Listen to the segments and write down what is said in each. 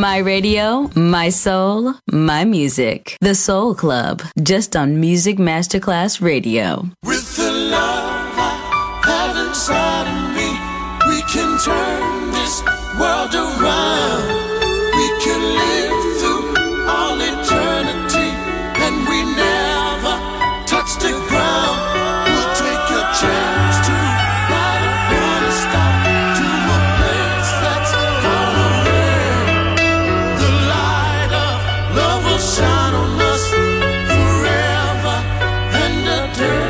My radio, my soul, my music. The Soul Club, just on Music Masterclass Radio. With the love I have inside of me, we can turn this world around. We can live through all eternity, and we never touch the ground. We'll take a chance to ride upon a star to a place that's far away. The light of love will shine on us forever and a day.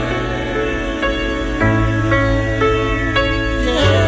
Yeah.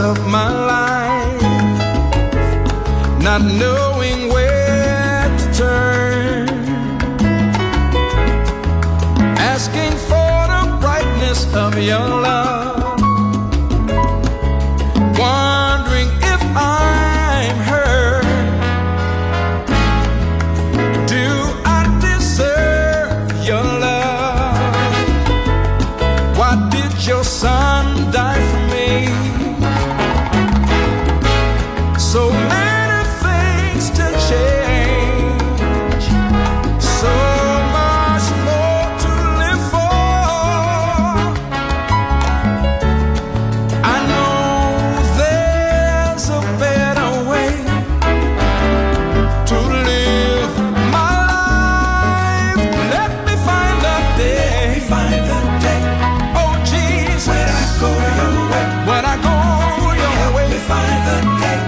of my life, not knowing where to turn, asking for the brightness of your love, wondering if I'm her. Do I deserve your love? Why did your son die for me? So many things to change, so much more to live for. I know there's a better way to live my life. Let me find that day. Oh Jesus, when I go your way, let me find the day.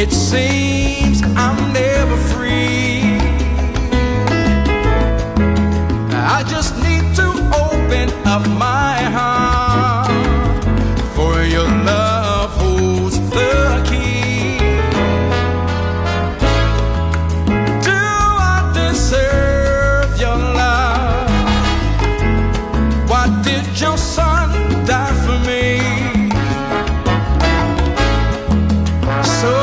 It seems I'm never free. I just need to open up my heart, for your love holds the key. Do I deserve your love? Why did your son die for me? So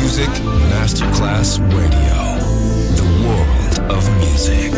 Music Masterclass Radio, the world of music.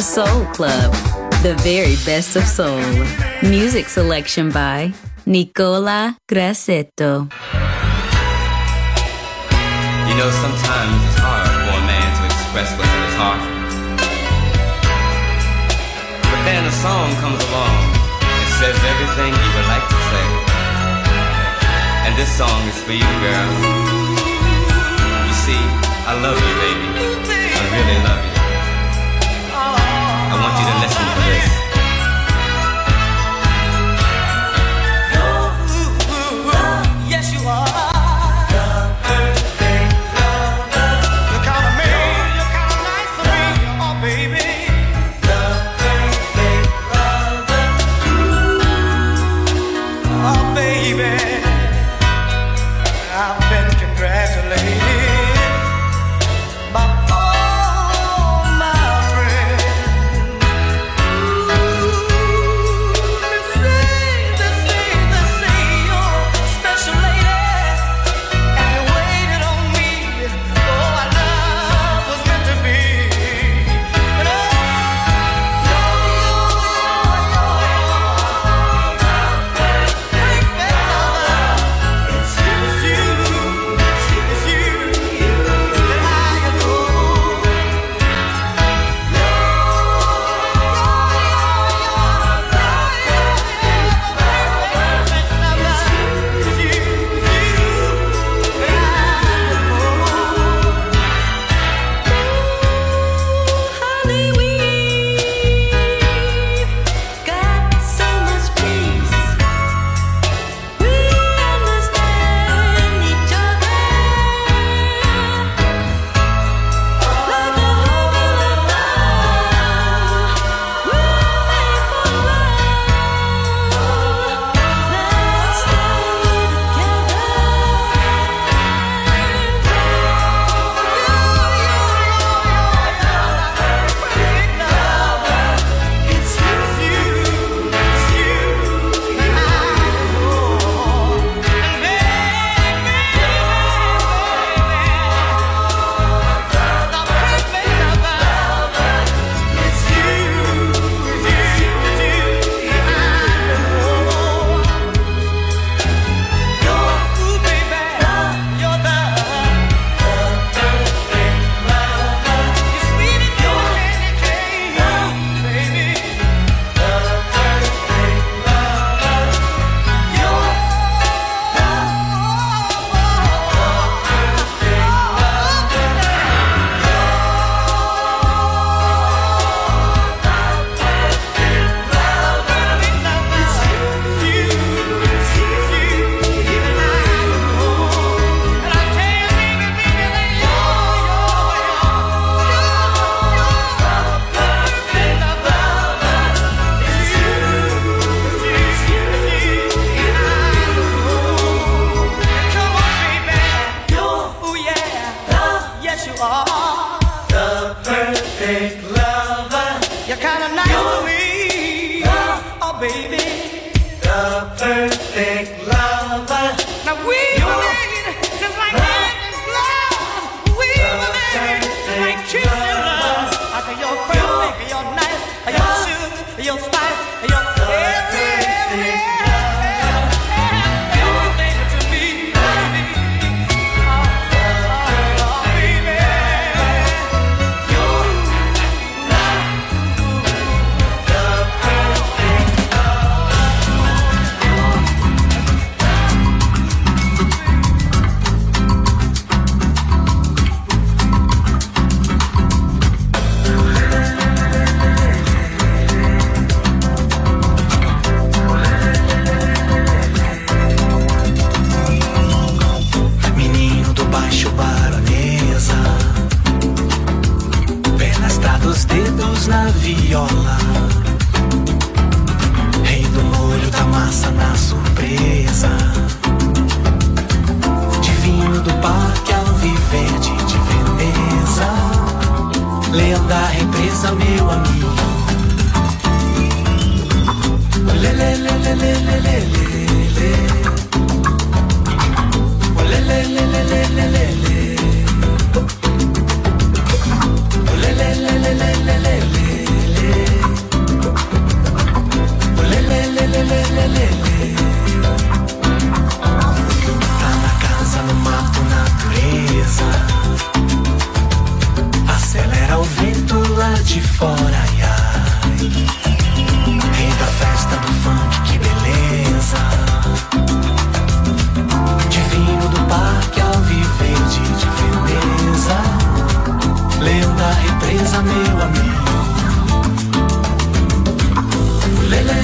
The Soul Club, the very best of soul. Music selection by Nicola Grassetto. You know, sometimes it's hard for a man to express what's in his heart. But then a song comes along and says everything you would like to say. And this song is for you, girl. You see, I love you, baby. I really love you. I want you to listen to this. mio amico. Le le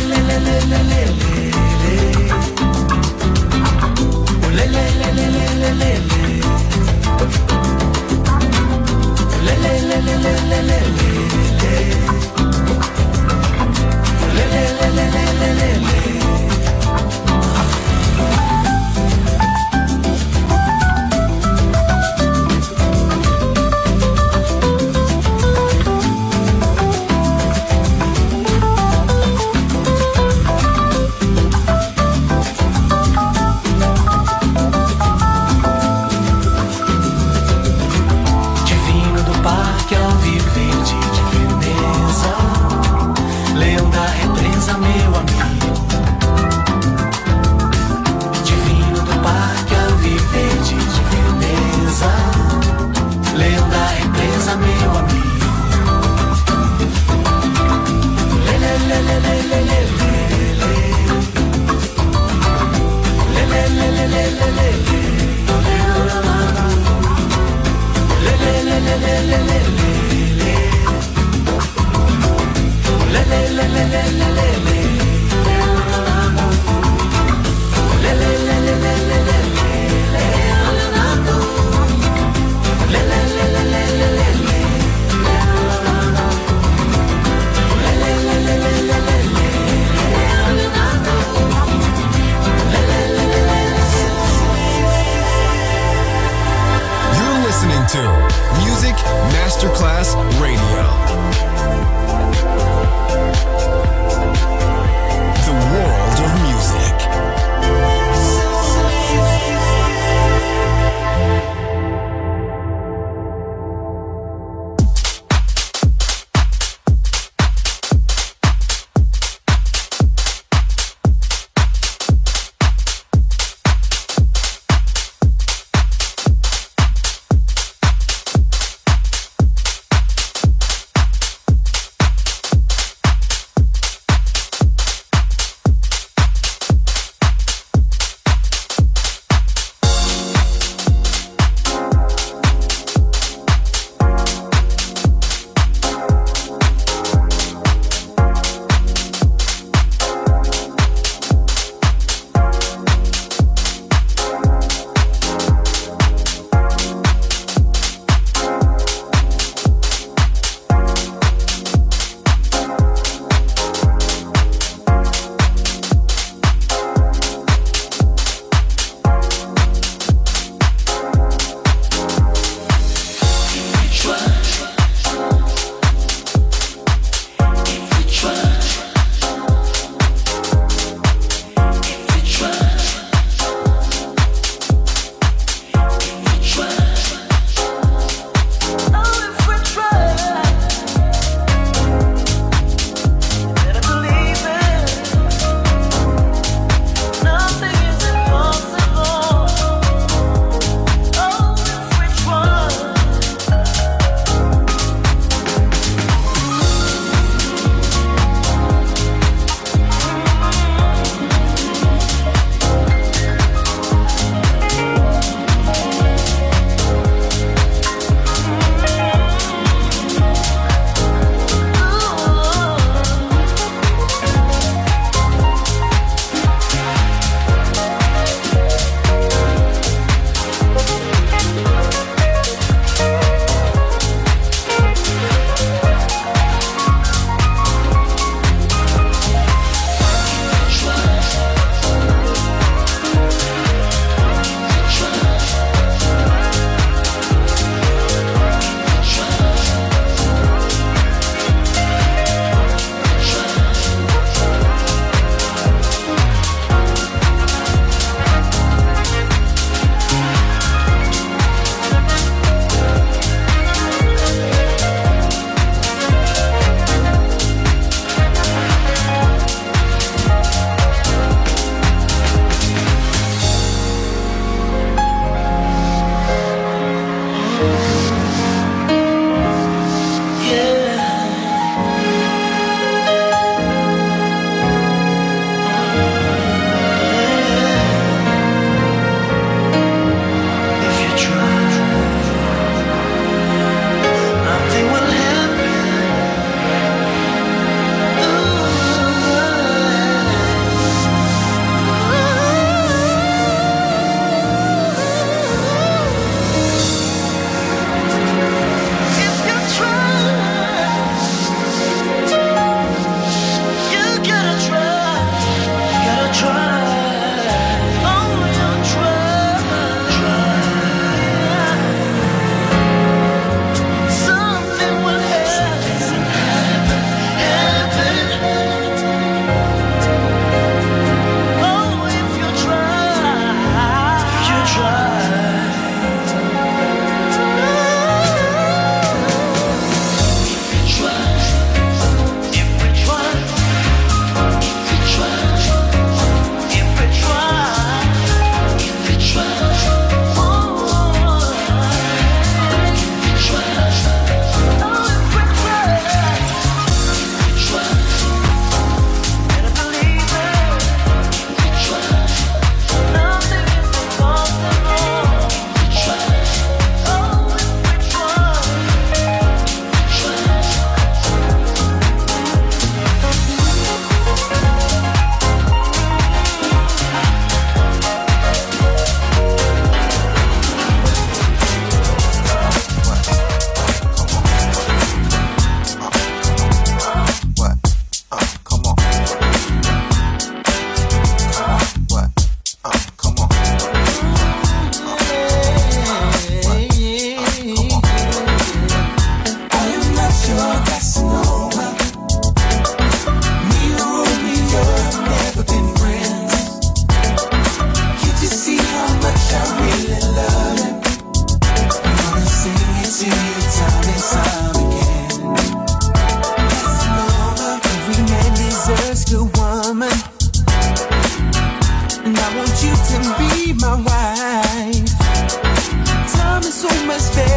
Music Masterclass Radio. The world of music.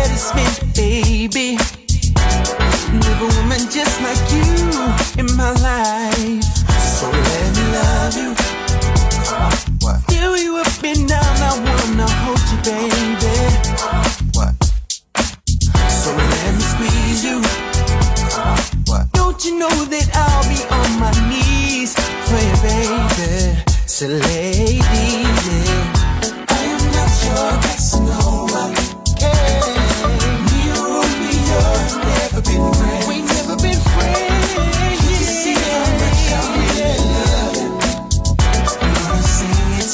this means, baby. With a woman just like you in my life. So let me love you. Feel you up and down, I wanna hold you, baby. So let me squeeze you. Don't you know that I'll be on my knees for you, baby? So lady, yeah. I am not your best no one.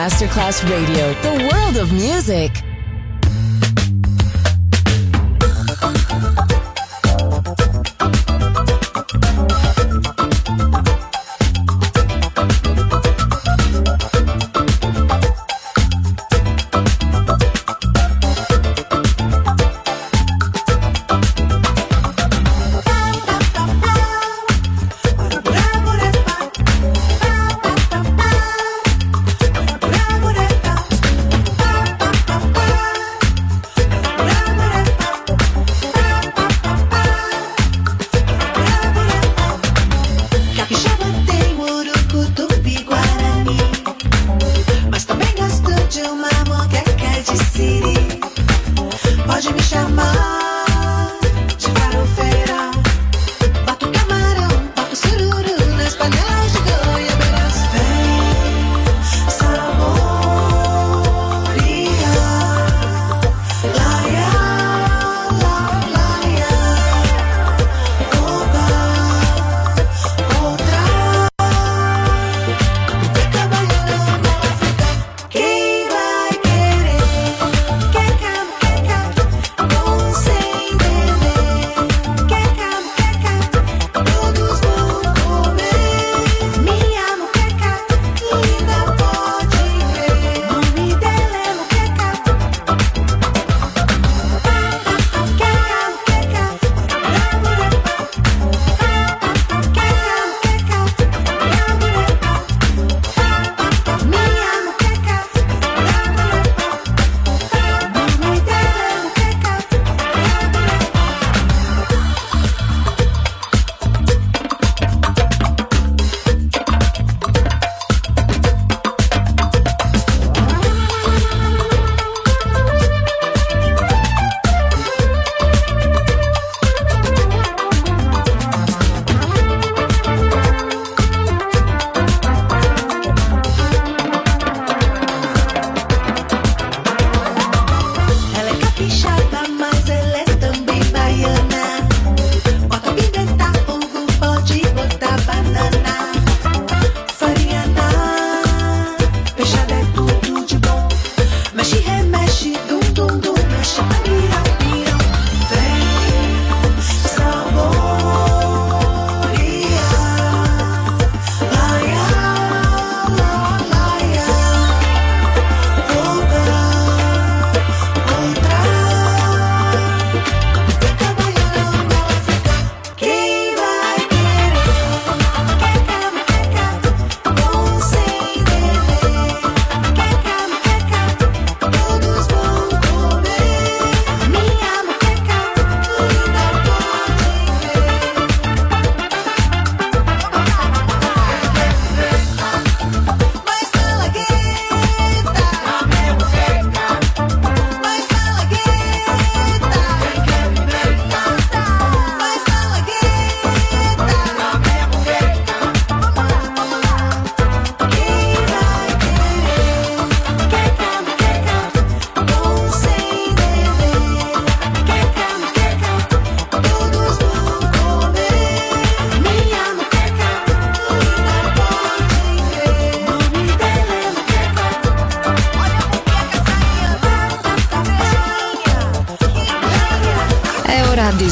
Masterclass Radio, the world of music.